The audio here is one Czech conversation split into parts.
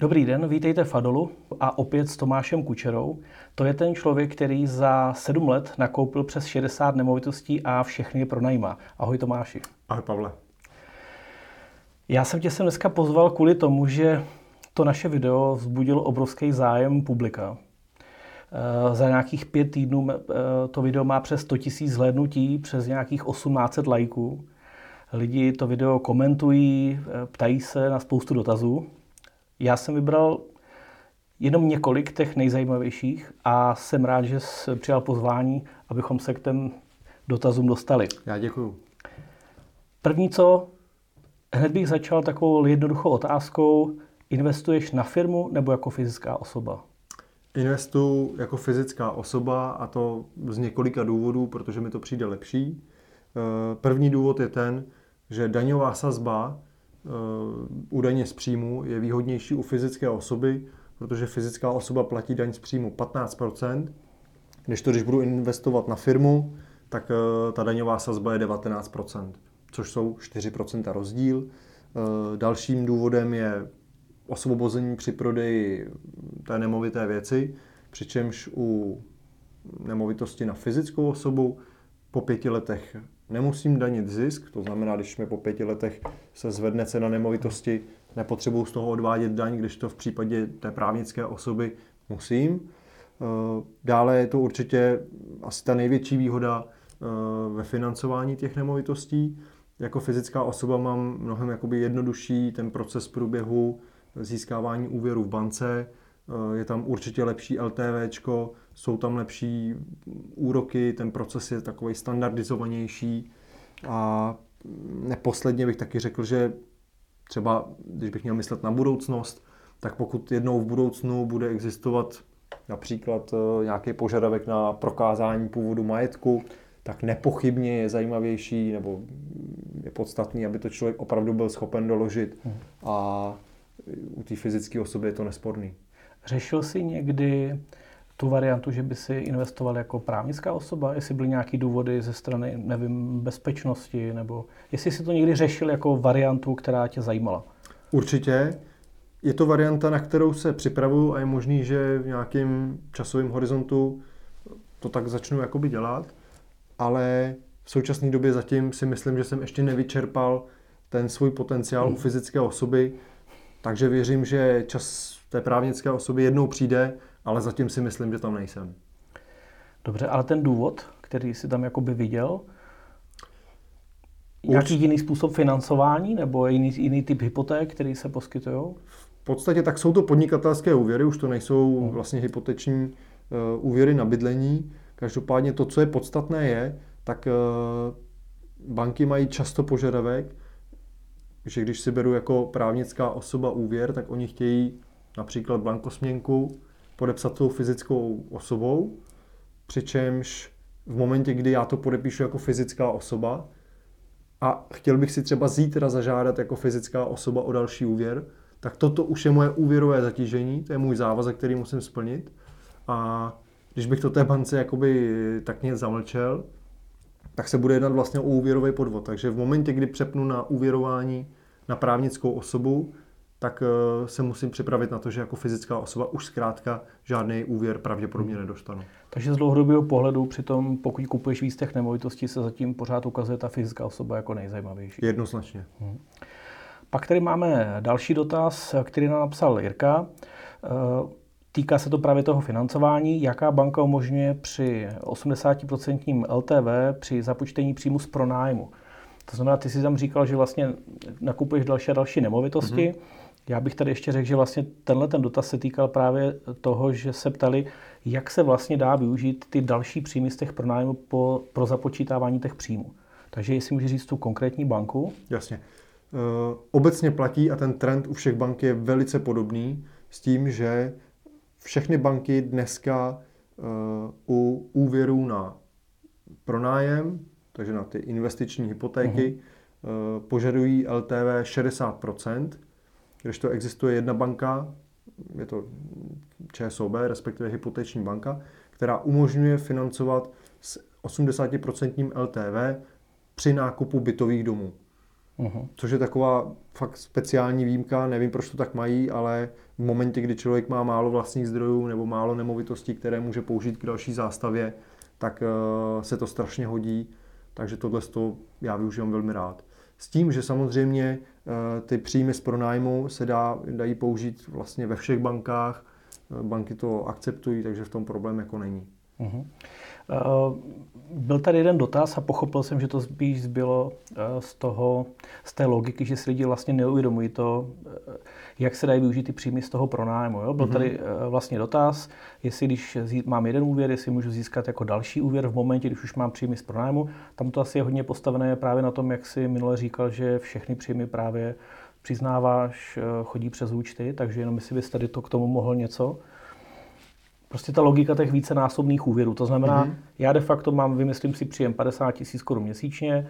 Dobrý den, vítejte Fadolu a opět s Tomášem Kučerou. To je ten člověk, který za 7 let nakoupil přes 60 nemovitostí a všechny je pronajímá. Ahoj Tomáši. Ahoj Pavle. Já jsem tě sem dneska pozval kvůli tomu, že to naše video vzbudilo obrovský zájem publika. Za nějakých 5 týdnů to video má přes 100 000 zhlédnutí, přes nějakých 1800 lajků. Lidi to video komentují, ptají se na spoustu dotazů. Já jsem vybral jenom několik těch nejzajímavějších a jsem rád, že jsi přijal pozvání, abychom se k těm dotazům dostali. Já děkuju. První co, hned bych začal takovou jednoduchou otázkou. Investuješ na firmu nebo jako fyzická osoba? Investuju jako fyzická osoba a to z několika důvodů, protože mi to přijde lepší. První důvod je ten, že daňová sazba údajně z příjmu je výhodnější u fyzické osoby, protože fyzická osoba platí daň z příjmu 15%, kdežto když budu investovat na firmu, tak ta daňová sazba je 19%, což jsou 4% rozdíl. Dalším důvodem je osvobození při prodeji té nemovité věci, přičemž u nemovitosti na fyzickou osobu po 5 letech nemusím danit zisk, to znamená, když mi po 5 letech se zvedne cena nemovitosti, nepotřebuji z toho odvádět daň, když to v případě té právnické osoby musím. Dále je to určitě asi ta největší výhoda ve financování těch nemovitostí. Jako fyzická osoba mám mnohem jednodušší ten proces průběhu získávání úvěru v bance, je tam určitě lepší LTVčko, jsou tam lepší úroky, ten proces je takový standardizovanější a neposledně bych taky řekl, že třeba, když bych měl myslet na budoucnost, tak pokud jednou v budoucnu bude existovat například nějaký požadavek na prokázání původu majetku, tak nepochybně je zajímavější nebo je podstatný, aby to člověk opravdu byl schopen doložit a u té fyzické osoby je to nesporný. Řešil jsi někdy tu variantu, že by si investoval jako právnická osoba? Jestli byly nějaké důvody ze strany, nevím, bezpečnosti, nebo jestli jsi to někdy řešil jako variantu, která tě zajímala? Určitě. Je to varianta, na kterou se připravuju a je možný, že v nějakém časovém horizontu to tak začnu jakoby dělat, ale v současné době zatím si myslím, že jsem ještě nevyčerpal ten svůj potenciál u fyzické osoby, takže věřím, že čas té právnické osoby jednou přijde, ale zatím si myslím, že tam nejsem. Dobře, ale ten důvod, který jsi tam jakoby viděl, nějaký jiný způsob financování nebo jiný typ hypoték, který se poskytují? V podstatě tak jsou to podnikatelské úvěry, už to nejsou vlastně hypoteční úvěry na bydlení. Každopádně to, co je podstatné je, tak banky mají často požadavek, že když si beru jako právnická osoba úvěr, tak oni chtějí například blankosměnku podepsat tou fyzickou osobou, přičemž v momentě, kdy já to podepíšu jako fyzická osoba a chtěl bych si třeba zítra zažádat jako fyzická osoba o další úvěr, tak toto už je moje úvěrové zatížení, to je můj závazek, který musím splnit a když bych to té bance jakoby tak nějak zamlčel, tak se bude jednat vlastně o úvěrový podvod. Takže v momentě, kdy přepnu na úvěrování na právnickou osobu, tak se musím připravit na to, že jako fyzická osoba už zkrátka žádný úvěr pravděpodobně nedostanu. Takže z dlouhodobého pohledu přitom, pokud kupuješ víc těch nemovitostí, se zatím pořád ukazuje ta fyzická osoba jako nejzajímavější. Jednoznačně. Pak tady máme další dotaz, který nám napsal Jirka. Týká se to právě toho financování. Jaká banka umožňuje při 80% LTV při započtení příjmu z pronájmu? To znamená, ty jsi tam říkal, že vlastně nakupuješ další a další nemovitosti. Já bych tady ještě řekl, že vlastně tenhle ten dotaz se týkal právě toho, že se ptali, jak se vlastně dá využít ty další příjmy z těch pronájmů pro započítávání těch příjmů. Takže jestli můžeš říct tu konkrétní banku. Jasně. Obecně platí a ten trend u všech bank je velice podobný s tím, že všechny banky dneska u úvěrů na pronájem, takže na ty investiční hypotéky, požadují LTV 60%, když to existuje jedna banka, je to ČSOB, respektive hypoteční banka, která umožňuje financovat s 80% LTV při nákupu bytových domů. Což je taková fakt speciální výjimka, nevím, proč to tak mají, ale v momentě, kdy člověk má málo vlastních zdrojů nebo málo nemovitostí, které může použít k další zástavě, tak se to strašně hodí, takže tohle já využívám velmi rád. S tím, že samozřejmě ty příjmy z pronájmu se dají použít vlastně ve všech bankách, banky to akceptují, takže v tom problém jako není. Byl tady jeden dotaz a pochopil jsem, že to spíš zbylo z té logiky, že si lidi vlastně neuvědomují to, jak se dají využít ty příjmy z toho pronájmu. Jo? Byl tady vlastně dotaz, jestli když mám jeden úvěr, jestli můžu získat jako další úvěr v momentě, když už mám příjmy z pronájmu. Tam to asi je hodně postavené právě na tom, jak si minule říkal, že všechny příjmy právě přiznáváš, chodí přes účty, takže jenom jestli bys tady to k tomu mohl něco. Prostě ta logika těch vícenásobných úvěrů. To znamená, já de facto mám, vymyslím si příjem 50 000 Kč měsíčně,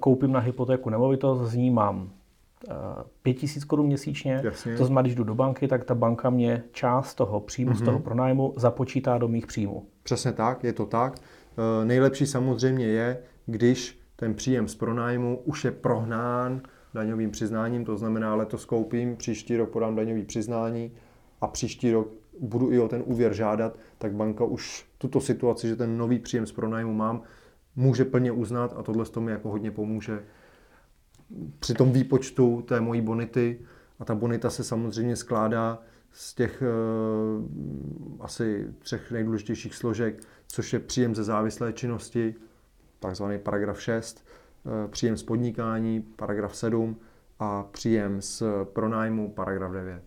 koupím na hypotéku nemovitost, z ní mám 5 000 Kč měsíčně. Jasně. To znamená, když jdu do banky, tak ta banka mě část toho příjmu, z toho pronájmu započítá do mých příjmů. Přesně tak, je to tak. Nejlepší samozřejmě je, když ten příjem z pronájmu už je prohnán daňovým přiznáním, to znamená, letos koupím, příští rok podám daňové přiznání a příští rok budu i o ten úvěr žádat, tak banka už tuto situaci, že ten nový příjem z pronájmu mám, může plně uznat a tohle mi jako hodně pomůže při tom výpočtu té mojí bonity. A ta bonita se samozřejmě skládá z těch asi 3 nejdůležitějších složek, což je příjem ze závislé činnosti, takzvaný paragraf 6, příjem z podnikání, paragraf 7 a příjem z pronájmu, paragraf 9.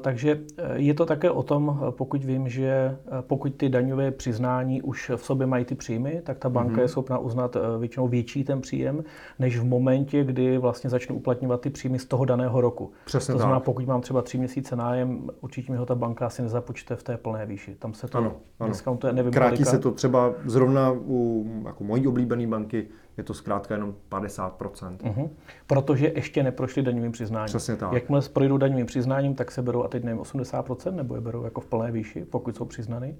Takže je to také o tom, pokud vím, že pokud ty daňové přiznání už v sobě mají ty příjmy, tak ta banka je schopna uznat většinou větší ten příjem, než v momentě, kdy vlastně začnu uplatňovat ty příjmy z toho daného roku. Přesně to znamená, pokud mám třeba 3 měsíce nájem, určitě mi ho ta banka asi nezapočte v té plné výši. Tam se to diskontuje, nevím. Krátí se to třeba zrovna u jako mojí oblíbené banky, je to zkrátka jenom 50%. Protože ještě neprošli daňovým přiznáním. Přesně tak. Jakmile projdou daňovým přiznáním, tak se berou, a teď nevím, 80%, nebo je berou jako v plné výši, pokud jsou přiznaný?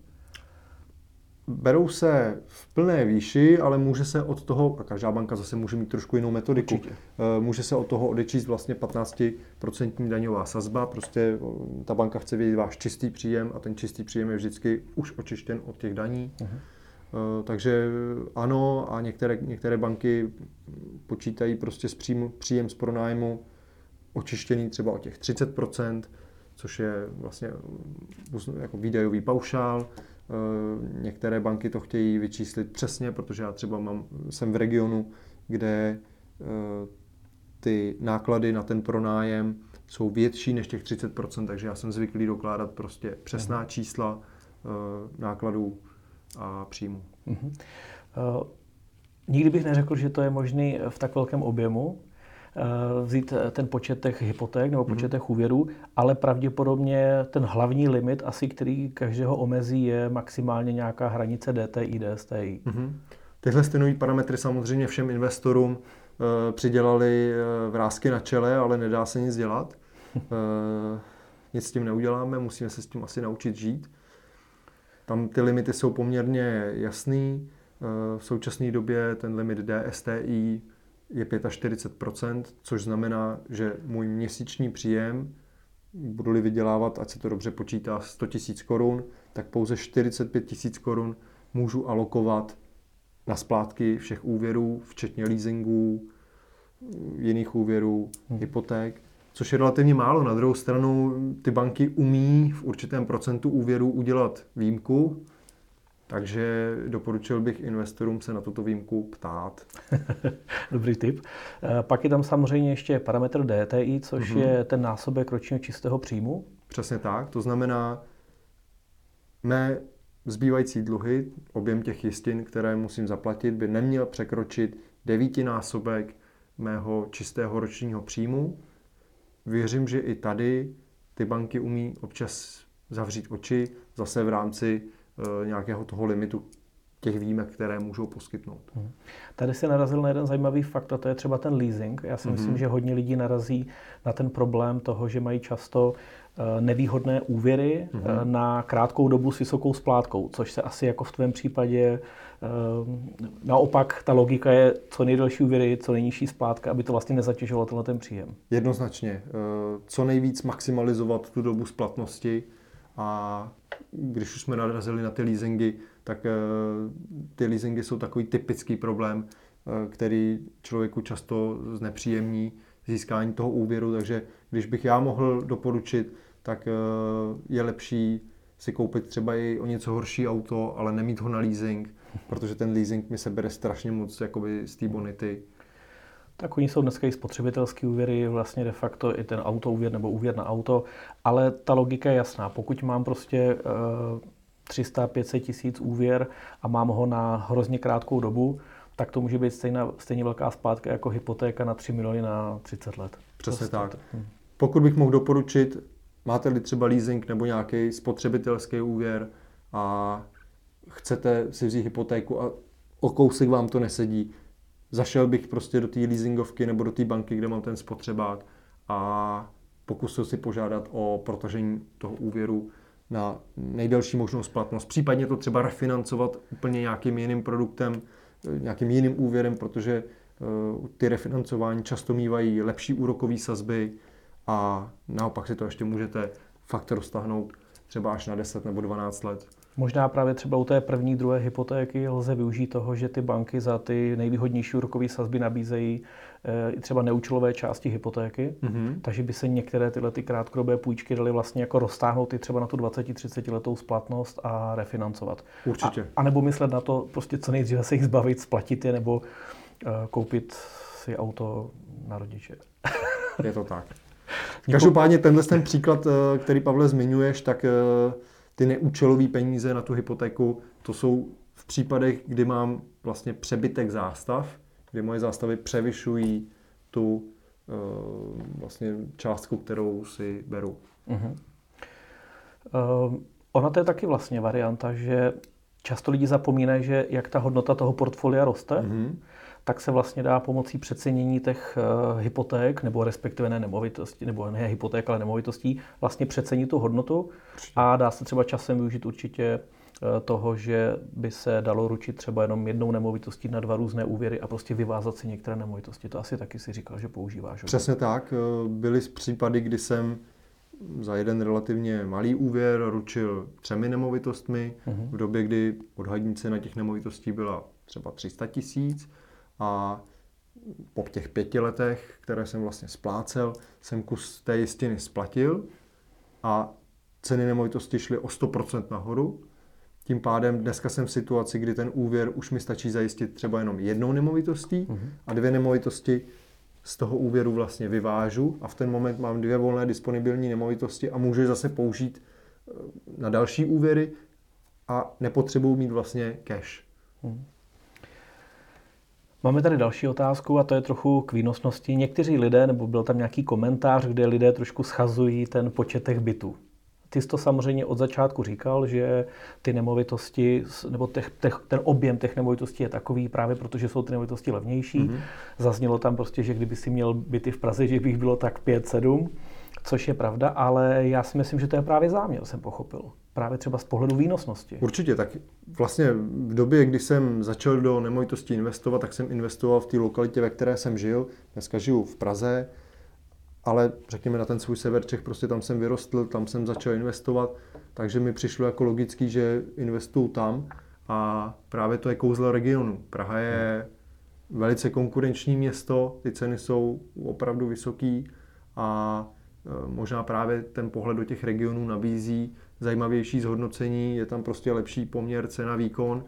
Berou se v plné výši, ale může se od toho, a každá banka zase může mít trošku jinou metodiku, určitě, může se od toho odečíst vlastně 15% daňová sazba. Prostě ta banka chce vědět váš čistý příjem a ten čistý příjem je vždycky už očištěn od těch daní. Takže ano, a některé banky počítají prostě s příjem z pronájmu očištěný třeba o těch 30%, což je vlastně jako výdajový paušál. Některé banky to chtějí vyčíslit přesně, protože já třeba jsem v regionu, kde ty náklady na ten pronájem jsou větší než těch 30%, takže já jsem zvyklý dokládat prostě přesná čísla nákladů a příjmu. Nikdy bych neřekl, že to je možný v tak velkém objemu vzít ten počet těch hypoték nebo počet těch úvěrů, ale pravděpodobně ten hlavní limit, asi který každého omezí, je maximálně nějaká hranice DTI, DSTI. Tyhle stejné parametry samozřejmě všem investorům přidělali vrásky na čele, ale nedá se nic dělat. Nic s tím neuděláme, musíme se s tím asi naučit žít. Tam ty limity jsou poměrně jasný. V současné době ten limit DSTI je 45%, což znamená, že můj měsíční příjem, budu-li vydělávat, ať se to dobře počítá, 100 000 Kč, tak pouze 45 000 Kč můžu alokovat na splátky všech úvěrů, včetně leasingů, jiných úvěrů, hypoték, což je relativně málo. Na druhou stranu ty banky umí v určitém procentu úvěrů udělat výjimku, takže doporučil bych investorům se na tuto výjimku ptát. Dobrý tip. Pak je tam samozřejmě ještě parametr DTI, což je ten násobek ročního čistého příjmu. Přesně tak. To znamená, mé zbývající dluhy, objem těch jistin, které musím zaplatit, by neměl překročit 9násobek mého čistého ročního příjmu. Věřím, že i tady ty banky umí občas zavřít oči, zase v rámci nějakého toho limitu, těch výjimek, které můžou poskytnout. Tady se narazil na jeden zajímavý fakt, a to je třeba ten leasing. Já si myslím, že hodně lidí narazí na ten problém toho, že mají často nevýhodné úvěry na krátkou dobu s vysokou splátkou, což se asi jako v tvém případě naopak ta logika je co nejdelší úvěry, co nejnižší splátka, aby to vlastně nezatěžovalo tenhle ten příjem. Jednoznačně. Co nejvíc maximalizovat tu dobu splatnosti, a když už jsme narazili na ty leasingy, tak ty leasingy jsou takový typický problém, který člověku často znepříjemní získání toho úvěru, takže když bych já mohl doporučit, tak je lepší si koupit třeba i o něco horší auto, ale nemít ho na leasing, protože ten leasing mi sebere strašně moc jakoby z té bonity. Tak oni jsou dneska i spotřebitelské úvěry, vlastně de facto i ten autoúvěr nebo úvěr na auto, ale ta logika je jasná. Pokud mám prostě 300-500 tisíc úvěr a mám ho na hrozně krátkou dobu, tak to může být stejně velká splátka jako hypotéka na 3 miliony na 30 let. Přesně tak. Pokud bych mohl doporučit, máte-li třeba leasing nebo nějaký spotřebitelský úvěr a chcete si vzít hypotéku a o kousek vám to nesedí, zašel bych prostě do té leasingovky nebo do té banky, kde mám ten spotřebák, a pokusil si požádat o protažení toho úvěru na nejdelší možnou splatnost. Případně to třeba refinancovat úplně nějakým jiným produktem, nějakým jiným úvěrem, protože ty refinancování často mívají lepší úrokové sazby a naopak si to ještě můžete fakt roztáhnout třeba až na 10 nebo 12 let. Možná právě třeba u té první, druhé hypotéky lze využít toho, že ty banky za ty nejvýhodnější úrokové sazby nabízejí třeba neúčelové části hypotéky, takže by se některé tyhle ty krátkodobé půjčky daly vlastně jako roztáhnout i třeba na tu 20-30 letou splatnost a refinancovat. Určitě. A nebo myslet na to, prostě co nejdříve se jich zbavit, splatit je nebo koupit si auto na rodiče. Je to tak. Každopádně tenhle ten příklad, který, Pavle, zmiňuješ, tak ty neúčelové peníze na tu hypotéku, to jsou v případech, kdy mám vlastně přebytek zástav, kdy moje zástavy převyšují tu vlastně částku, kterou si beru. Ona to je taky vlastně varianta, že často lidi zapomínají, že jak ta hodnota toho portfolia roste, tak se vlastně dá pomocí přecenění těch hypoték, nebo respektive ne nemovitosti, nebo ne hypoték, ale nemovitostí, vlastně přecenit tu hodnotu. A dá se třeba časem využít určitě toho, že by se dalo ručit třeba jenom jednou nemovitostí na dva různé úvěry a prostě vyvázat si některé nemovitosti. To asi taky si říkal, že používáš. Přesně tak. Byly případy, kdy jsem za jeden relativně malý úvěr ručil 3 nemovitostmi, v době, kdy odhadní cena na těch nemovitostí byla třeba 300 tisíc. A po těch 5 letech, které jsem vlastně splácel, jsem kus té jistiny splatil a ceny nemovitosti šly o 100% nahoru. Tím pádem dneska jsem v situaci, kdy ten úvěr už mi stačí zajistit třeba jenom jednou nemovitostí a 2 nemovitosti z toho úvěru vlastně vyvážu a v ten moment mám 2 volné disponibilní nemovitosti a můžu je zase použít na další úvěry a nepotřebuji mít vlastně cash. Máme tady další otázku a to je trochu k výnosnosti. Někteří lidé, nebo byl tam nějaký komentář, kde lidé trošku schazují ten počet těch bytů. Ty jsi to samozřejmě od začátku říkal, že ty nemovitosti, nebo ten objem těch nemovitostí je takový právě protože jsou ty nemovitosti levnější. Zaznělo tam prostě, že kdyby si měl byty v Praze, že bych bylo tak 5-7, což je pravda, ale já si myslím, že to je právě záměr, jsem pochopil. Právě třeba z pohledu výnosnosti. Určitě, tak vlastně v době, kdy jsem začal do nemovitostí investovat, tak jsem investoval v té lokalitě, ve které jsem žil. Dneska žiju v Praze, ale řekněme na ten svůj sever Čech, prostě tam jsem vyrostl, tam jsem začal investovat, takže mi přišlo jako logický, že investuju tam a právě to je kouzlo regionu. Praha je velice konkurenční město, ty ceny jsou opravdu vysoký a možná právě ten pohled do těch regionů nabízí zajímavější zhodnocení, je tam prostě lepší poměr cena výkon.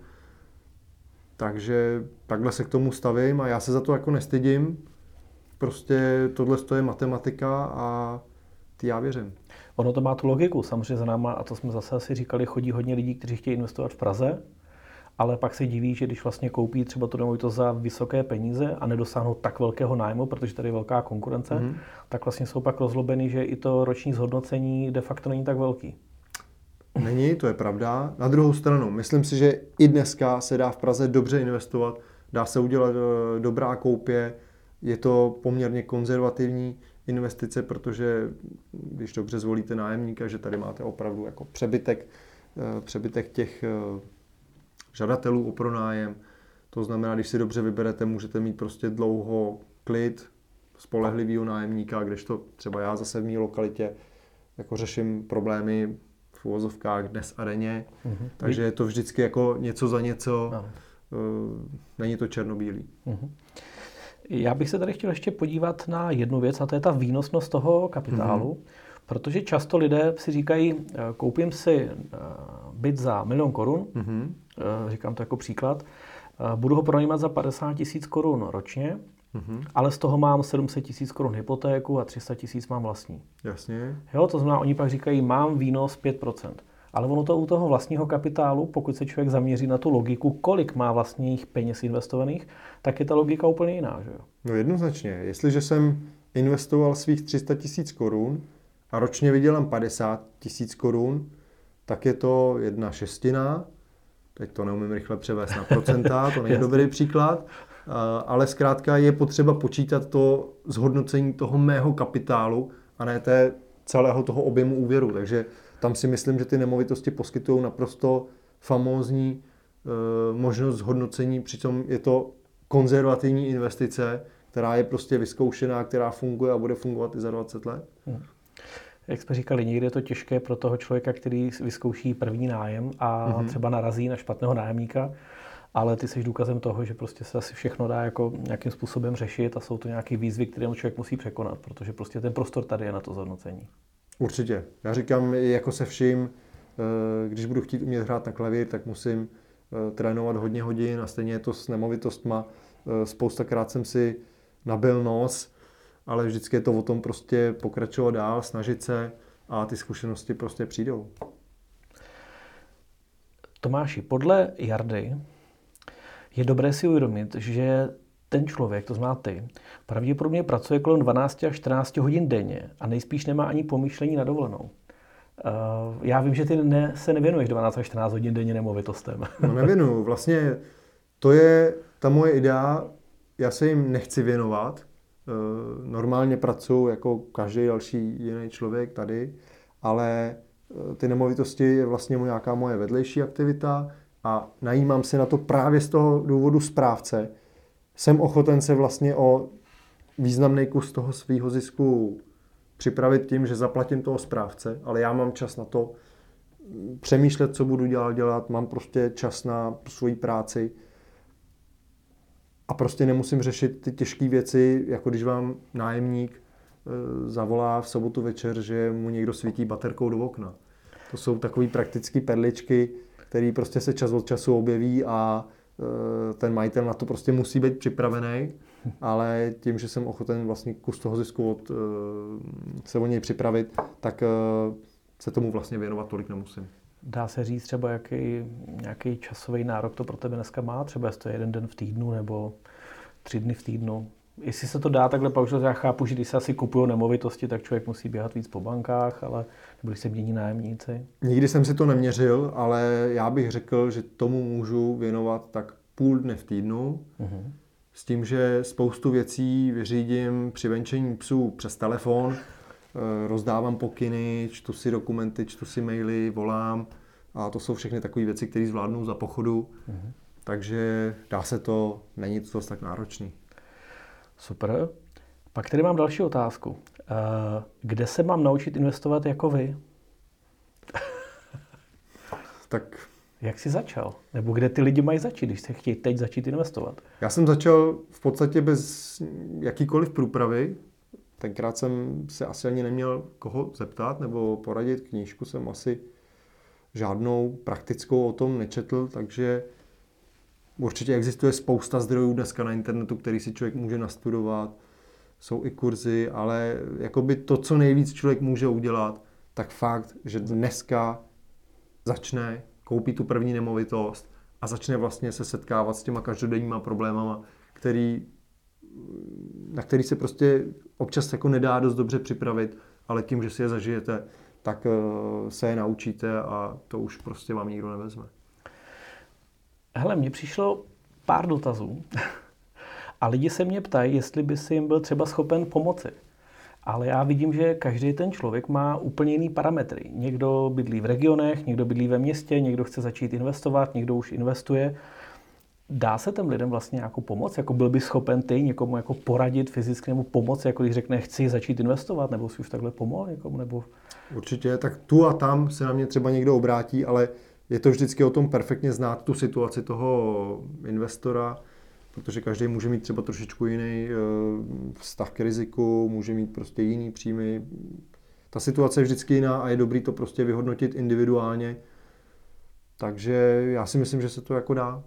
Takže takhle se k tomu stavím a já se za to jako nestydím. Prostě tohle je matematika a ty já věřím. Ono to má tu logiku, samozřejmě za náma, a to jsme zase asi říkali, chodí hodně lidí, kteří chtějí investovat v Praze, ale pak se diví, že když vlastně koupí třeba to nemovitost za vysoké peníze a nedosáhnou tak velkého nájmu, protože tady je velká konkurence, tak vlastně jsou pak rozlobeny, že i to roční zhodnocení de facto není tak velký. není, to je pravda. Na druhou stranu, myslím si, že i dneska se dá v Praze dobře investovat, dá se udělat dobrá koupě, je to poměrně konzervativní investice, protože když dobře zvolíte nájemníka, že tady máte opravdu jako přebytek těch žadatelů o pronájem. To znamená, když si dobře vyberete, můžete mít prostě dlouho klid, spolehlivýho nájemníka, kdežto třeba já zase v mý lokalitě jako řeším problémy v uvozovkách dnes a denně, takže je to vždycky jako něco za něco, není to černobílý. Já bych se tady chtěl ještě podívat na jednu věc, a to je ta výnosnost toho kapitálu, protože často lidé si říkají, koupím si byt za 1 000 000 korun, říkám to jako příklad, budu ho pronajímat za 50 000 korun ročně, ale z toho mám 700 000 korun hypotéku a 300 000 mám vlastní. Jasně. Jo, to znamená, oni pak říkají, mám výnos 5%. Ale ono to u toho vlastního kapitálu, pokud se člověk zaměří na tu logiku, kolik má vlastních peněz investovaných, tak je ta logika úplně jiná, že jo? No jednoznačně. Jestliže jsem investoval svých 300 000 korun a ročně vydělám 50 000 korun, tak je to 1/6. Teď to neumím rychle převést na procenta, to není dobrý příklad. Ale zkrátka je potřeba počítat to zhodnocení toho mého kapitálu a ne té celého toho objemu úvěru. Takže tam si myslím, že ty nemovitosti poskytují naprosto famózní možnost zhodnocení, přitom je to konzervativní investice, která je prostě vyzkoušená, která funguje a bude fungovat i za 20 let. Jak jsme říkali, někdy je to těžké pro toho člověka, který vyzkouší první nájem a třeba narazí na špatného nájemníka, ale ty jsi důkazem toho, že prostě se asi všechno dá jako nějakým způsobem řešit a jsou to nějaké výzvy, které člověk musí překonat, protože prostě ten prostor tady je na to zhodnocení. Určitě. Já říkám, jako se vším, když budu chtít umět hrát na klavír, tak musím trénovat hodně hodin a stejně je to s nemovitostma. Spoustakrát jsem si nabil nos, ale vždycky je to o tom prostě pokračovat dál, snažit se a ty zkušenosti prostě přijdou. Tomáši, podle Jardy je dobré si uvědomit, že ten člověk, to zná ty, pravděpodobně pracuje kolem 12 až 14 hodin denně a nejspíš nemá ani pomýšlení na dovolenou. Já vím, že ty se nevěnuješ 12 až 14 hodin denně nemovitostem. No nevěnuju. Vlastně to je ta moje idea. Já se jim nechci věnovat. Normálně pracuji jako každý další jiný člověk tady, ale ty nemovitosti je vlastně nějaká moje vedlejší aktivita a najímám si na to právě z toho důvodu správce. Jsem ochoten se vlastně o významný kus toho svýho zisku připravit tím, že zaplatím toho správce, ale já mám čas na to přemýšlet, co budu dělat, mám prostě čas na svoji práci a prostě nemusím řešit ty těžké věci, jako když vám nájemník zavolá v sobotu večer, že mu někdo svítí baterkou do okna. To jsou takové praktické perličky, které prostě se čas od času objeví a ten majitel na to prostě musí být připravený, ale tím, že jsem ochoten vlastně kus toho zisku se o něj připravit, tak se tomu vlastně věnovat tolik nemusím. Dá se říct třeba, jaký nějaký časový nárok to pro tebe dneska má? Třeba jestli to je 1 den v týdnu nebo 3 dny v týdnu? Jestli se to dá takhle paušálně, já chápu, že když se asi kupují nemovitosti, tak člověk musí běhat víc po bankách, ale nebo když se mění nájemníci. Nikdy jsem si to neměřil, ale já bych řekl, že tomu můžu věnovat tak půl dne v týdnu. S tím, že spoustu věcí vyřídím při venčení psů přes telefon, rozdávám pokyny, čtu si dokumenty, čtu si maily, volám a to jsou všechny takové věci, které zvládnu za pochodu. Takže dá se to, není to tak náročný. Super. Pak tady mám další otázku. Kde se mám naučit investovat jako vy? Tak. Jak jsi začal? Nebo kde ty lidi mají začít, když se chtějí teď začít investovat? Já jsem začal v podstatě bez jakýkoliv průpravy. Tenkrát jsem se asi ani neměl koho zeptat nebo poradit. Knížku jsem asi žádnou praktickou o tom nečetl, takže určitě existuje spousta zdrojů dneska na internetu, který si člověk může nastudovat. Jsou i kurzy, ale jakoby to, co nejvíc člověk může udělat, tak fakt, že dneska začne, koupí tu první nemovitost a začne vlastně se setkávat s těma každodenníma problémama, na který se prostě občas jako nedá dost dobře připravit, ale tím, že si je zažijete, tak se je naučíte a to už prostě vám nikdo nevezme. Hele, mně přišlo pár dotazů a lidi se mě ptají, jestli by si jim byl třeba schopen pomoci. Ale já vidím, že každý ten člověk má úplně jiný parametry. Někdo bydlí v regionech, někdo bydlí ve městě, někdo chce začít investovat, někdo už investuje. Dá se těm lidem vlastně jako pomoct? Jako byl by schopen ty někomu jako poradit fyzicky nebo pomoct, jako když řekne, chci začít investovat, nebo si už takhle pomohl někomu? Nebo... Určitě, tak tu a tam se na mě třeba někdo obrátí, ale je to vždycky o tom perfektně znát tu situaci toho investora, protože každý může mít třeba trošičku jiný vztah k riziku, může mít prostě jiný příjmy. Ta situace je vždycky jiná a je dobrý to prostě vyhodnotit individuálně. Takže já si myslím, že se to jako dá.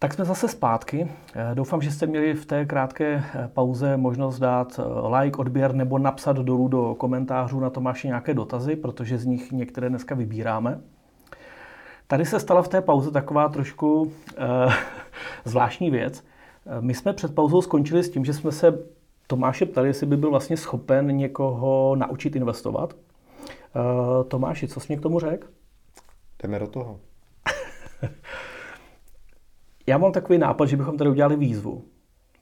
Tak jsme zase zpátky. Doufám, že jste měli v té krátké pauze možnost dát like, odběr nebo napsat dolů do komentářů na Tomáši nějaké dotazy, protože z nich některé dneska vybíráme. Tady se stala v té pauze taková trošku zvláštní věc. My jsme před pauzou skončili s tím, že jsme se Tomáše ptali, jestli by byl vlastně schopen někoho naučit investovat. Tomáši, co jsi mě k tomu řekl? Jdeme do toho. Já mám takový nápad, že bychom tady udělali výzvu.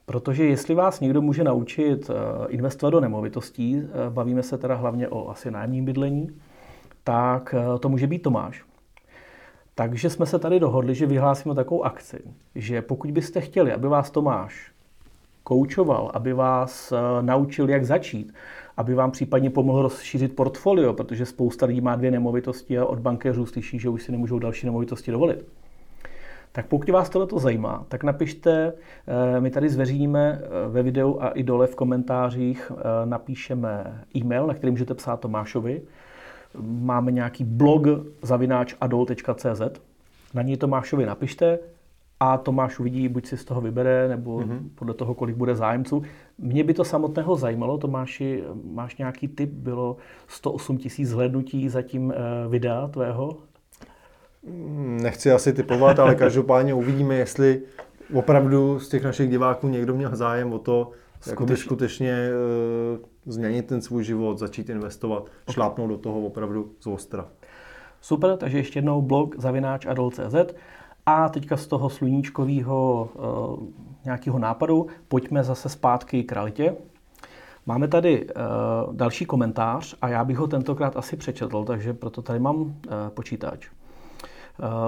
Protože jestli vás někdo může naučit investovat do nemovitostí, bavíme se teda hlavně o asi nájemním bydlení, tak to může být Tomáš. Takže jsme se tady dohodli, že vyhlásíme takovou akci, že pokud byste chtěli, aby vás Tomáš koučoval, aby vás naučil, jak začít, aby vám případně pomohl rozšířit portfolio, protože spousta lidí má 2 nemovitosti a od bankéřů slyší, že už si nemůžou další nemovitosti dovolit. Tak pokud vás tohleto zajímá, tak napište, my tady zveřejníme ve videu a i dole v komentářích napíšeme e-mail, na který můžete psát Tomášovi. Máme nějaký blog @adol.cz, na něj Tomášovi napište a Tomáš uvidí, buď si z toho vybere, nebo podle toho, kolik bude zájemců. Mě by to samotného zajímalo, Tomáši, máš nějaký tip? Bylo 108 000 zhlédnutí zatím videa tvého? Nechci asi tipovat, ale každopádně uvidíme, jestli opravdu z těch našich diváků někdo měl zájem o to, skutečně změnit ten svůj život, začít investovat, šlápnout do toho opravdu z ostra. Super, takže ještě jednou blog @adol.cz a teďka z toho sluníčkového nějakého nápadu pojďme zase zpátky k realitě. Máme tady další komentář a já bych ho tentokrát asi přečetl, takže proto tady mám počítač.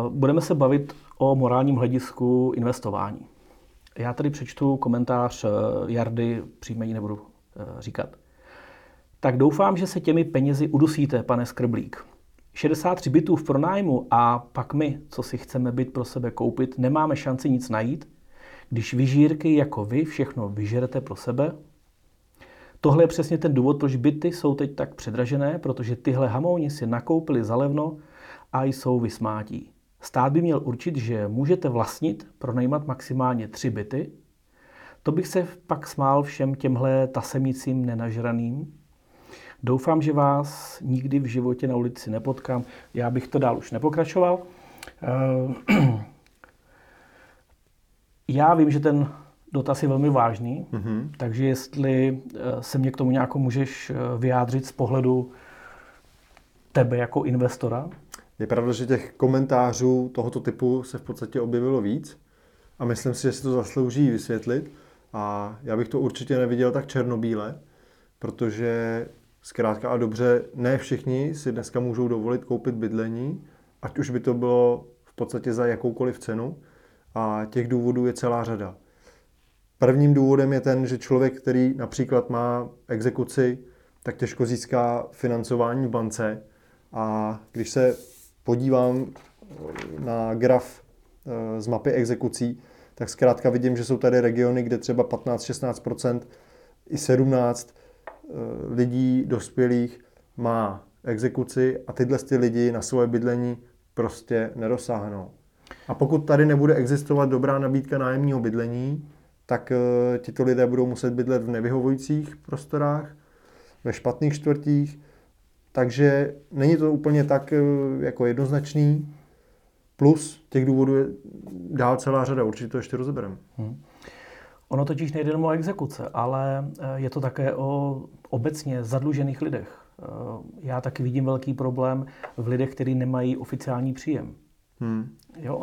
Budeme se bavit o morálním hledisku investování. Já tady přečtu komentář Jardy, příjmení nebudu říkat. Tak doufám, že se těmi penězi udusíte, pane Skrblík. 63 bytů v pronájmu a pak my, co si chceme byt pro sebe koupit, nemáme šanci nic najít, když vyžírky jako vy všechno vyžerete pro sebe. Tohle je přesně ten důvod, proč byty jsou teď tak předražené, protože tyhle hamouni si nakoupili zalevno a jsou vysmátí. Stát by měl určit, že můžete vlastnit, pronajímat maximálně 3 byty. To bych se pak smál všem těmhle tasemicím nenažraným. Doufám, že vás nikdy v životě na ulici nepotkám. Já bych to dál už nepokračoval. Já vím, že ten dotaz je velmi vážný, takže jestli se mě k tomu nějak můžeš vyjádřit z pohledu tebe jako investora. Je pravda, že těch komentářů tohoto typu se v podstatě objevilo víc a myslím si, že si to zaslouží vysvětlit a já bych to určitě neviděl tak černobíle, protože zkrátka a dobře ne všichni si dneska můžou dovolit koupit bydlení, ať už by to bylo v podstatě za jakoukoliv cenu a těch důvodů je celá řada. Prvním důvodem je ten, že člověk, který například má exekuci, tak těžko získá financování v bance. A když se podívám na graf z mapy exekucí, tak zkrátka vidím, že jsou tady regiony, kde třeba 15-16% i 17 lidí dospělých má exekuci a tyhle ty lidi na svoje bydlení prostě nedosáhnou. A pokud tady nebude existovat dobrá nabídka nájemního bydlení, tak tito lidé budou muset bydlet v nevyhovujících prostorách, ve špatných čtvrtích. Takže není to úplně tak jako jednoznačný, plus těch důvodů je dál celá řada, určitě to ještě rozebereme. Ono totiž nejde jenom o exekuce, ale je to také o obecně zadlužených lidech. Já taky vidím velký problém v lidech, kteří nemají oficiální příjem. Jo,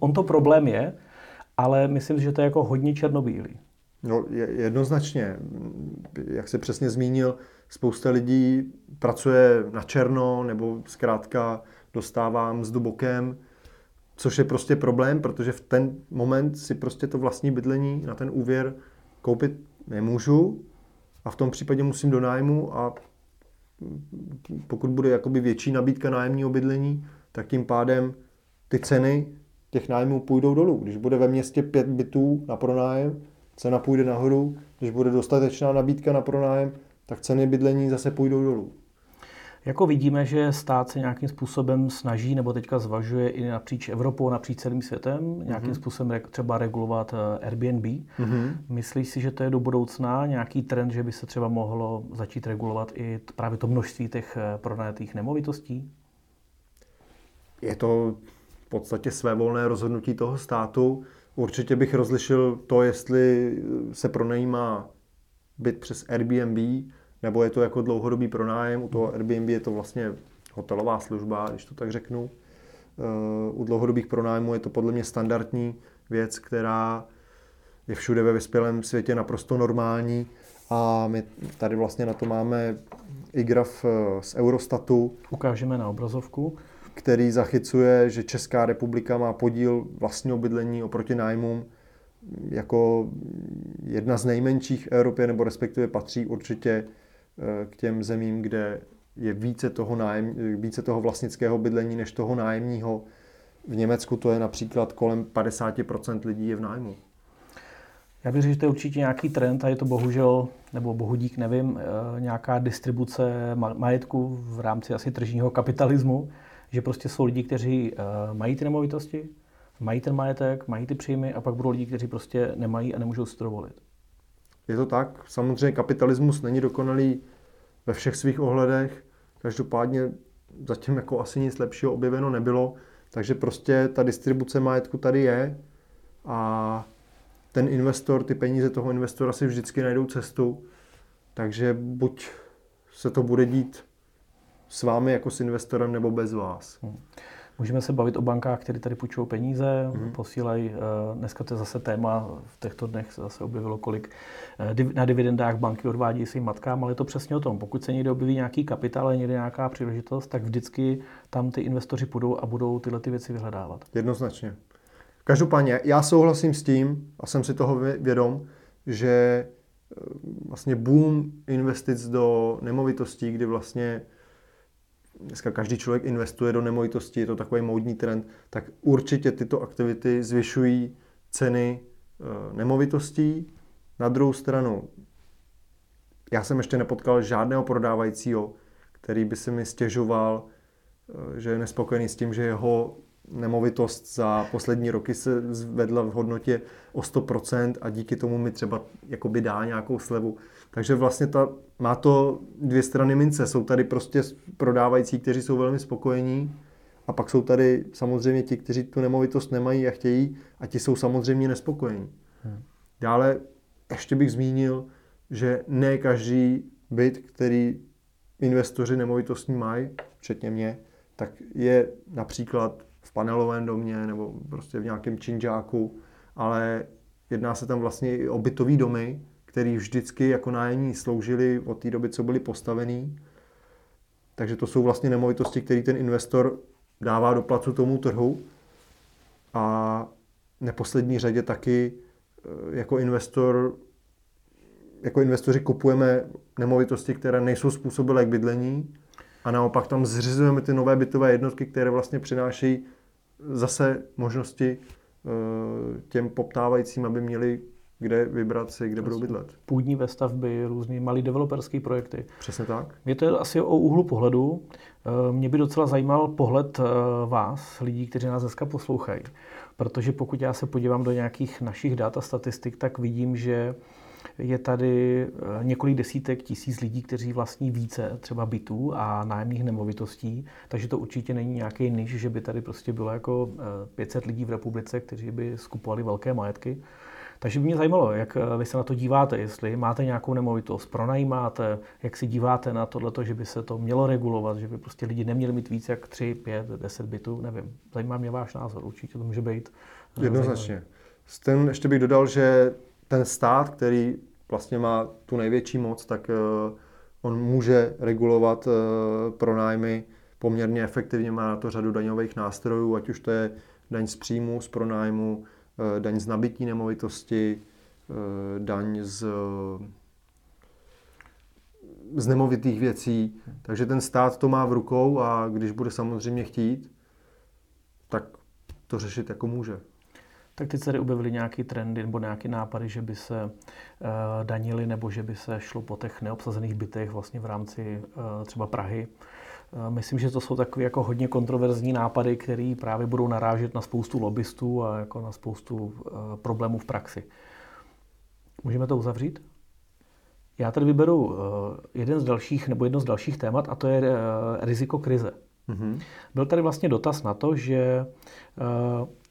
on to problém je, ale myslím, že to je jako hodně černobílý. No, jednoznačně. Jak se přesně zmínil, spousta lidí pracuje na černo nebo zkrátka dostává mzdu bokem, což je prostě problém, protože v ten moment si prostě to vlastní bydlení na ten úvěr koupit nemůžu a v tom případě musím do nájmu a pokud bude jakoby větší nabídka nájemního bydlení, tak tím pádem ty ceny těch nájmů půjdou dolů. Když bude ve městě 5 bytů na pronájem, cena půjde nahoru, když bude dostatečná nabídka na pronájem, tak ceny bydlení zase půjdou dolů. Jako vidíme, že stát se nějakým způsobem snaží, nebo teďka zvažuje i napříč Evropou, napříč celým světem, nějakým způsobem třeba regulovat Airbnb. Myslíš si, že to je do budoucna nějaký trend, že by se třeba mohlo začít regulovat i právě to množství těch pronajatých nemovitostí? Je to v podstatě svévolné rozhodnutí toho státu. Určitě bych rozlišil to, jestli se pronajímá byt přes Airbnb, nebo je to jako dlouhodobý pronájem. U toho Airbnb je to vlastně hotelová služba, když to tak řeknu. U dlouhodobých pronájmů je to podle mě standardní věc, která je všude ve vyspělém světě naprosto normální. A my tady vlastně na to máme i graf z Eurostatu. Ukážeme na obrazovku. Který zachycuje, že Česká republika má podíl vlastního bydlení oproti nájmům jako jedna z nejmenších v Evropě, nebo respektive patří určitě k těm zemím, kde je více toho vlastnického bydlení než toho nájemního. V Německu to je například kolem 50% lidí je v nájmu. Já bych řekl, že to je určitě nějaký trend a je to bohužel, nebo bohudík, nevím, nějaká distribuce majetku v rámci asi tržního kapitalismu, že prostě jsou lidi, kteří mají ty nemovitosti, mají ten majetek, mají ty příjmy a pak budou lidi, kteří prostě nemají a nemůžou si to dovolit. Je to tak. Samozřejmě kapitalismus není dokonalý ve všech svých ohledech. Každopádně zatím jako asi nic lepšího objeveno nebylo. Takže prostě ta distribuce majetku tady je a ten investor, ty peníze toho investora si vždycky najdou cestu. Takže buď se to bude dít s vámi jako s investorem nebo bez vás. Můžeme se bavit o bankách, které tady půjčují peníze, posílají, dneska to je zase téma, v těchto dnech se zase objevilo, kolik na dividendách banky odvádí svým matkám, ale je to přesně o tom, pokud se někde objeví nějaký kapitál, někde nějaká příležitost, tak vždycky tam ty investoři půjdou a budou tyhle ty věci vyhledávat. Jednoznačně. Každopádně, já souhlasím s tím a jsem si toho vědom, že vlastně boom investic do nemovitostí, kdy vlastně dneska každý člověk investuje do nemovitosti, je to takový módní trend, tak určitě tyto aktivity zvyšují ceny nemovitostí. Na druhou stranu, já jsem ještě nepotkal žádného prodávajícího, který by se mi stěžoval, že je nespokojený s tím, že jeho nemovitost za poslední roky se zvedla v hodnotě o 100% a díky tomu mi třeba jakoby dá nějakou slevu. Takže vlastně má to dvě strany mince. Jsou tady prostě prodávající, kteří jsou velmi spokojení a pak jsou tady samozřejmě ti, kteří tu nemovitost nemají a chtějí a ti jsou samozřejmě nespokojení. Dále ještě bych zmínil, že ne každý byt, který investoři nemovitostní mají, včetně mě, tak je například v panelovém domě nebo prostě v nějakém činžáku, ale jedná se tam vlastně i o bytové domy, který vždycky jako nájemní sloužili od té doby, co byly postavený. Takže to jsou vlastně nemovitosti, které ten investor dává do placu tomu trhu. A neposlední řadě taky jako investoři kupujeme nemovitosti, které nejsou způsobilé k bydlení a naopak tam zřizujeme ty nové bytové jednotky, které vlastně přináší zase možnosti těm poptávajícím, aby měli kde vybrat si, kde budou bydlet. Půdní ve stavby, různý malý developerský projekty. Přesně tak. Je to asi o úhlu pohledu. Mě by docela zajímal pohled vás, lidí, kteří nás dneska poslouchají. Protože pokud já se podívám do nějakých našich dat a statistik, tak vidím, že je tady několik desítek tisíc lidí, kteří vlastní více třeba bytů a nájemních nemovitostí, takže to určitě není nějaký niž, že by tady prostě bylo jako 500 lidí v republice, kteří by skupovali velké majetky. Takže by mě zajímalo, jak vy se na to díváte, jestli máte nějakou nemovitost, pronajímáte, jak si díváte na tohleto, že by se to mělo regulovat, že by prostě lidi neměli mít víc jak 3, 5, 10 bytů, nevím. Zajímá mě váš názor, určitě to může být. Jednoznačně. S tím ještě bych dodal, že ten stát, který vlastně má tu největší moc, tak on může regulovat pronájmy poměrně efektivně, má na to řadu daňových nástrojů, ať už to je daň z příjmu, z pronájmu, daň z nabití nemovitosti, daň z nemovitých věcí. Takže ten stát to má v rukou a když bude samozřejmě chtít, tak to řešit jako může. Tak teď se tady objevily nějaké trendy nebo nějaké nápady, že by se danili nebo že by se šlo po těch neobsazených bytech vlastně v rámci třeba Prahy. Myslím, že to jsou takové jako hodně kontroverzní nápady, které právě budou narážet na spoustu lobbystů a jako na spoustu problémů v praxi. Můžeme to uzavřít? Já tady vyberu jedno z dalších témat, a to je riziko krize. Mm-hmm. Byl tady vlastně dotaz na to, že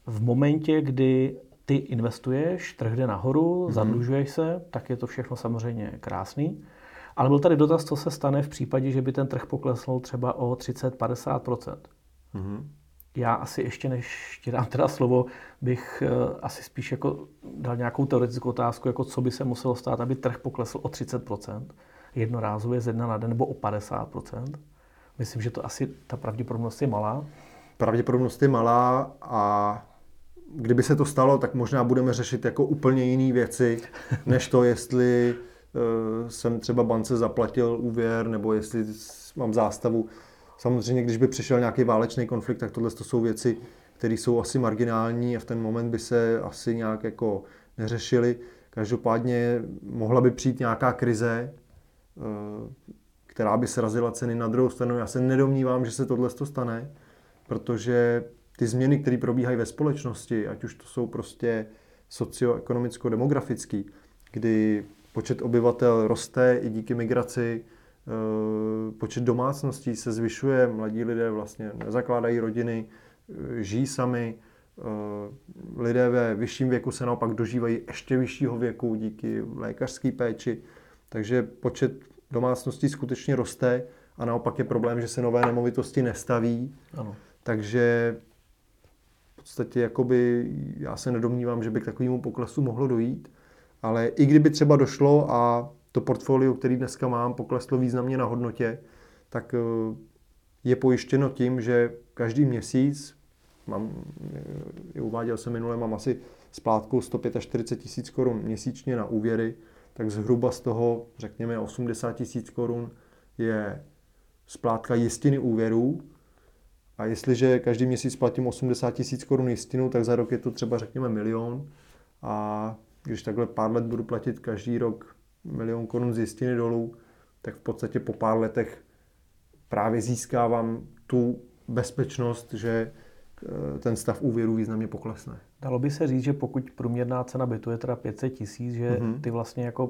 v momentě, kdy ty investuješ, trh jde nahoru, zadlužuješ se, tak je to všechno samozřejmě krásný. Ale byl tady dotaz, co se stane v případě, že by ten trh poklesl třeba o 30-50%. Mm-hmm. Já asi ještě, než ti dám teda slovo, bych asi spíš jako dal nějakou teoretickou otázku, jako co by se muselo stát, aby trh poklesl o 30%, jednorázově z dne na den, nebo o 50%. Myslím, že to asi ta pravděpodobnost je malá. Pravděpodobnost je malá a kdyby se to stalo, tak možná budeme řešit jako úplně jiné věci, než to, jestli jsem třeba bance zaplatil úvěr, nebo jestli mám zástavu. Samozřejmě, když by přišel nějaký válečný konflikt, tak tohle jsou věci, které jsou asi marginální a v ten moment by se asi nějak jako neřešily. Každopádně mohla by přijít nějaká krize, která by srazila ceny. Na druhou stranu, já se nedomnívám, že se tohle stane, protože ty změny, které probíhají ve společnosti, ať už to jsou prostě socioekonomicko-demografický, kdy počet obyvatel roste i díky migraci, počet domácností se zvyšuje, mladí lidé vlastně nezakládají rodiny, žijí sami, lidé ve vyšším věku se naopak dožívají ještě vyššího věku díky lékařské péči, takže počet domácností skutečně roste a naopak je problém, že se nové nemovitosti nestaví. Ano. Takže v podstatě jakoby, já se nedomnívám, že by k takovému poklesu mohlo dojít, ale i kdyby třeba došlo a to portfolio, který dneska mám, pokleslo významně na hodnotě, tak je pojištěno tím, že každý měsíc, uváděl jsem minule, mám asi splátku 145 000 Kč měsíčně na úvěry, tak zhruba z toho, řekněme, 80 000 Kč je splátka jistiny úvěrů. A jestliže každý měsíc platím 80 000 Kč jistinu, tak za rok je to třeba, řekněme, 1 000 000 Kč. A když takhle pár let budu platit každý rok 1 000 000 Kč z jistiny dolů, tak v podstatě po pár letech právě získávám tu bezpečnost, že ten stav úvěru významně poklesne. Dalo by se říct, že pokud průměrná cena bytu je teda 500 000, že ty vlastně jako,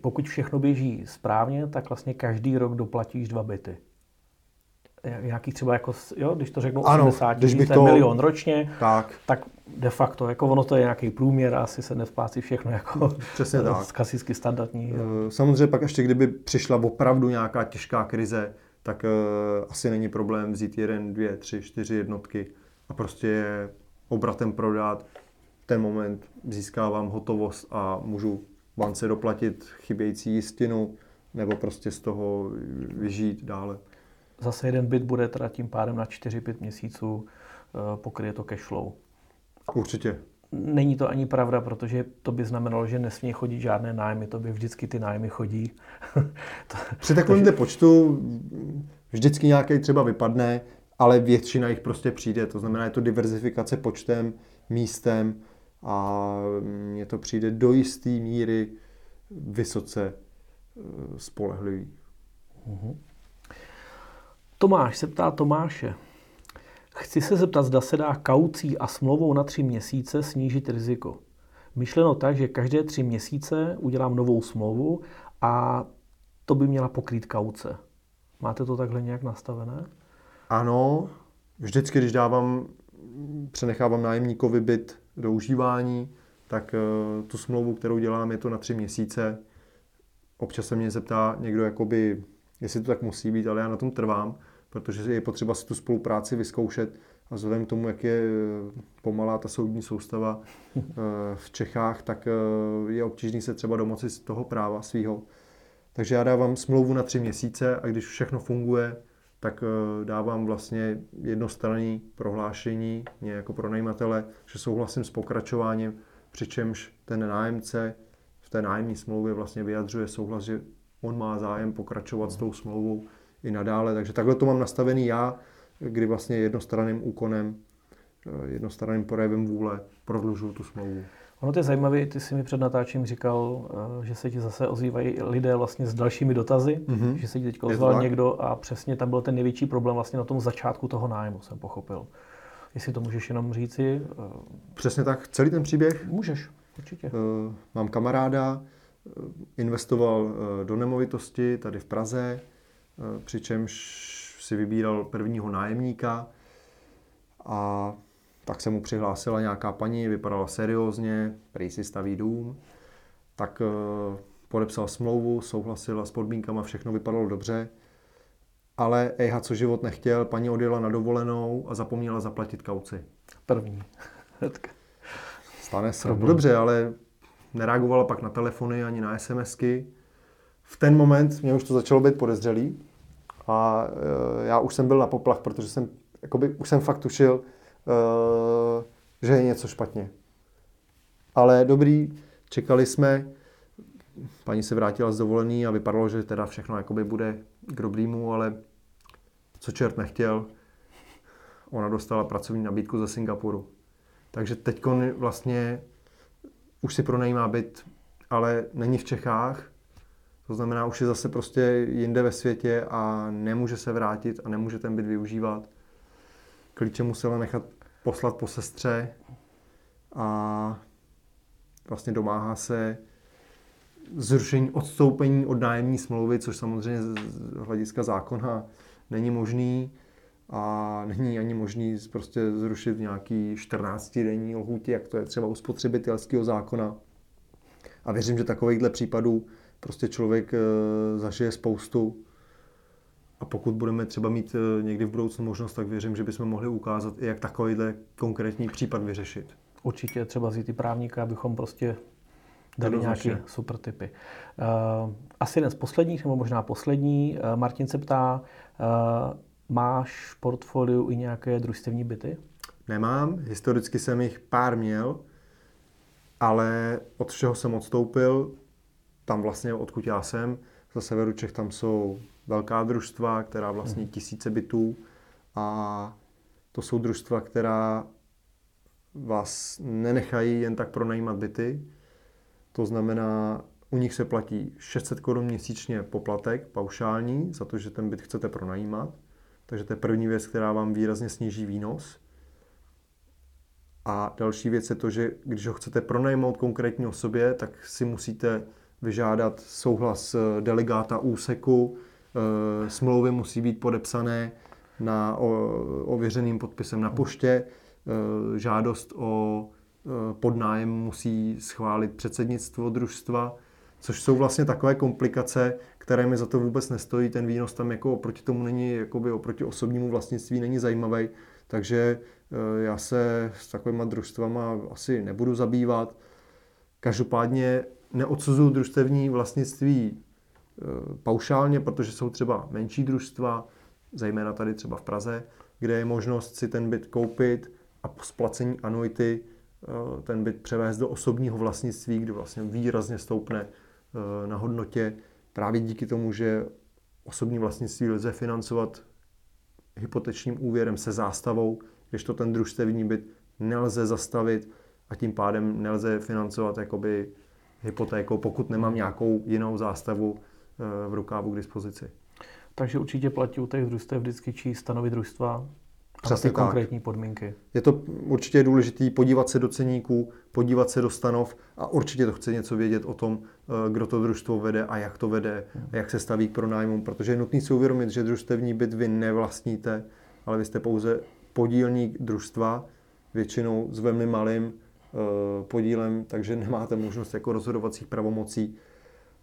pokud všechno běží správně, tak vlastně každý rok doplatíš 2 byty. Nějaký třeba jako, jo, když to řeknu 80 000, 1 000 000 ročně, tak de facto, jako ono to je nějaký průměr, asi se nesplácí všechno jako klasicky standardní. Samozřejmě pak ještě kdyby přišla opravdu nějaká těžká krize, tak asi není problém vzít 1, 2, 3, 4 jednotky a prostě je obratem prodat. V ten moment získávám hotovost a můžu bance doplatit chybějící jistinu nebo prostě z toho vyžít dále. Zase 1 byt bude teda tím pádem na 4-5 měsíců pokryje to cash flow. Určitě. Není to ani pravda, protože to by znamenalo, že nesmí chodit žádné nájmy, to by vždycky ty nájmy chodí. Při takovémhle počtu vždycky nějaký třeba vypadne, ale většina jich prostě přijde. To znamená, je to diverzifikace počtem, místem a mně to přijde do jisté míry vysoce spolehlivý. Mhm. Tomáš se ptá Tomáše. Chci se zeptat, zda se dá kaucí a smlouvou na 3 měsíce snížit riziko. Myšleno tak, že každé 3 měsíce udělám novou smlouvu a to by měla pokrýt kauce. Máte to takhle nějak nastavené? Ano. Vždycky, když přenechávám nájemníkovi byt do užívání, tak tu smlouvu, kterou dělám, je to na 3 měsíce. Občas se mě zeptá někdo, jakoby, jestli to tak musí být, ale já na tom trvám, protože je potřeba si tu spolupráci vyzkoušet a vzhledem k tomu, jak je pomalá ta soudní soustava v Čechách, tak je obtížný se třeba domoci z toho práva svýho. Takže já dávám smlouvu na 3 měsíce a když všechno funguje, tak dávám vlastně jednostranné prohlášení mě jako pronajímatele, že souhlasím s pokračováním, přičemž ten nájemce v té nájemní smlouvě vlastně vyjadřuje souhlas, že on má zájem pokračovat s tou smlouvou i nadále. Takže takhle to mám nastavený já, kdy vlastně jednostranným úkonem, jednostranným projevem vůle prodlužuju tu smlouvu. Ono to je zajímavé, ty jsi mi před natáčením říkal, že se ti zase ozývají lidé vlastně s dalšími dotazy, že se ti teď ozval někdo a přesně tam byl ten největší problém vlastně na tom začátku toho nájmu, jsem pochopil. Jestli to můžeš jenom říci. Přesně tak, celý ten příběh? Můžeš, určitě. Mám kamaráda, investoval do nemovitosti tady v Praze, přičemž si vybíral prvního nájemníka a tak se mu přihlásila nějaká paní, vypadala seriózně, prý si staví dům, tak podepsal smlouvu, souhlasila s podmínkama, všechno vypadalo dobře, ale ejha, co život nechtěl, paní odjela na dovolenou a zapomněla zaplatit kauci. První. Stane se. Dobře, ale nereagovala pak na telefony ani na SMSky. V ten moment mě už to začalo být podezřelý a já už jsem byl na poplach, protože jsem, jakoby, už jsem fakt tušil, že je něco špatně. Ale dobrý, čekali jsme, paní se vrátila z dovolený a vypadalo, že teda všechno jakoby bude k dobrýmu, ale co čert nechtěl, ona dostala pracovní nabídku ze Singapuru. Takže teď vlastně už si pronajímá byt, ale není v Čechách, to znamená, už je zase prostě jinde ve světě a nemůže se vrátit a nemůže ten byt využívat. Klíče musela nechat poslat po sestře a vlastně domáhá se zrušení odstoupení od nájemní smlouvy, což samozřejmě z hlediska zákona není možný a není ani možný prostě zrušit nějaký 14-denní lhůty, jak to je třeba u spotřebitelského zákona. A věřím, že takovýchhle případů prostě člověk zažije spoustu. A pokud budeme třeba mít někdy v budoucnu možnost, tak věřím, že bychom mohli ukázat, jak takovýhle konkrétní případ vyřešit. Určitě třeba vzít i právníka, abychom prostě dali nějaké super tipy. Asi jeden z posledních, nebo možná poslední. Martin se ptá, máš v portfoliu i nějaké družstevní byty? Nemám, historicky jsem jich pár měl, ale od všeho jsem odstoupil. Tam vlastně, odkud já jsem, za severu Čech, tam jsou velká družstva, která vlastní tisíce bytů a to jsou družstva, která vás nenechají jen tak pronajímat byty. To znamená, u nich se platí 600 Kč měsíčně poplatek paušální za to, že ten byt chcete pronajímat. Takže to je první věc, která vám výrazně sníží výnos. A další věc je to, že když ho chcete pronajmout konkrétní osobě, tak si musíte vyžádat souhlas delegáta úseku, smlouvy musí být podepsané na ověřeným podpisem na poště, žádost o podnájem musí schválit předsednictvo družstva, což jsou vlastně takové komplikace, které mi za to vůbec nestojí, ten výnos tam jako oproti tomu není, jakoby oproti osobnímu vlastnictví není zajímavý, takže já se s takovýma družstvama asi nebudu zabývat. Každopádně neodsuzuju družstevní vlastnictví paušálně, protože jsou třeba menší družstva, zejména tady třeba v Praze, kde je možnost si ten byt koupit a po splacení anuity ten byt převést do osobního vlastnictví, kdy vlastně výrazně stoupne na hodnotě právě díky tomu, že osobní vlastnictví lze financovat hypotečním úvěrem se zástavou, když to ten družstevní byt nelze zastavit a tím pádem nelze financovat jakoby hypotékou, pokud nemám nějakou jinou zástavu v rukávu k dispozici. Takže určitě platí u těch družstev vždycky číst stanovy družstva a ty konkrétní podmínky. Je to určitě důležité podívat se do ceníků, podívat se do stanov a určitě to chce něco vědět o tom, kdo to družstvo vede a jak to vede, a jak se staví k pronájmům, protože je nutné si uvědomit, že družstevní byt vy nevlastníte, ale vy jste pouze podílník družstva, většinou s velmi malým podílem, takže nemáte možnost jako rozhodovacích pravomocí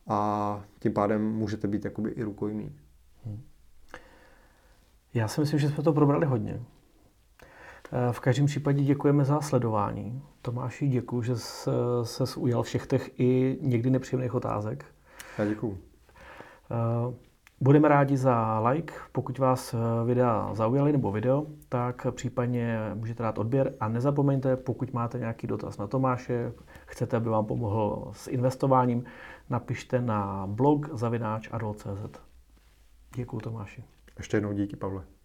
a tím pádem můžete být jakoby i rukojmí. Já si myslím, že jsme to probrali hodně. V každém případě děkujeme za sledování. Tomáši, děkuji, že ses ujal všech těch i někdy nepříjemných otázek. Já děkuji. Budeme rádi za like, pokud vás videa zaujaly nebo video, tak případně můžete dát odběr a nezapomeňte, pokud máte nějaký dotaz na Tomáše, chcete, aby vám pomohl s investováním, napište na blog@adol.cz. Děkuji, Tomáši. Ještě jednou díky, Pavle.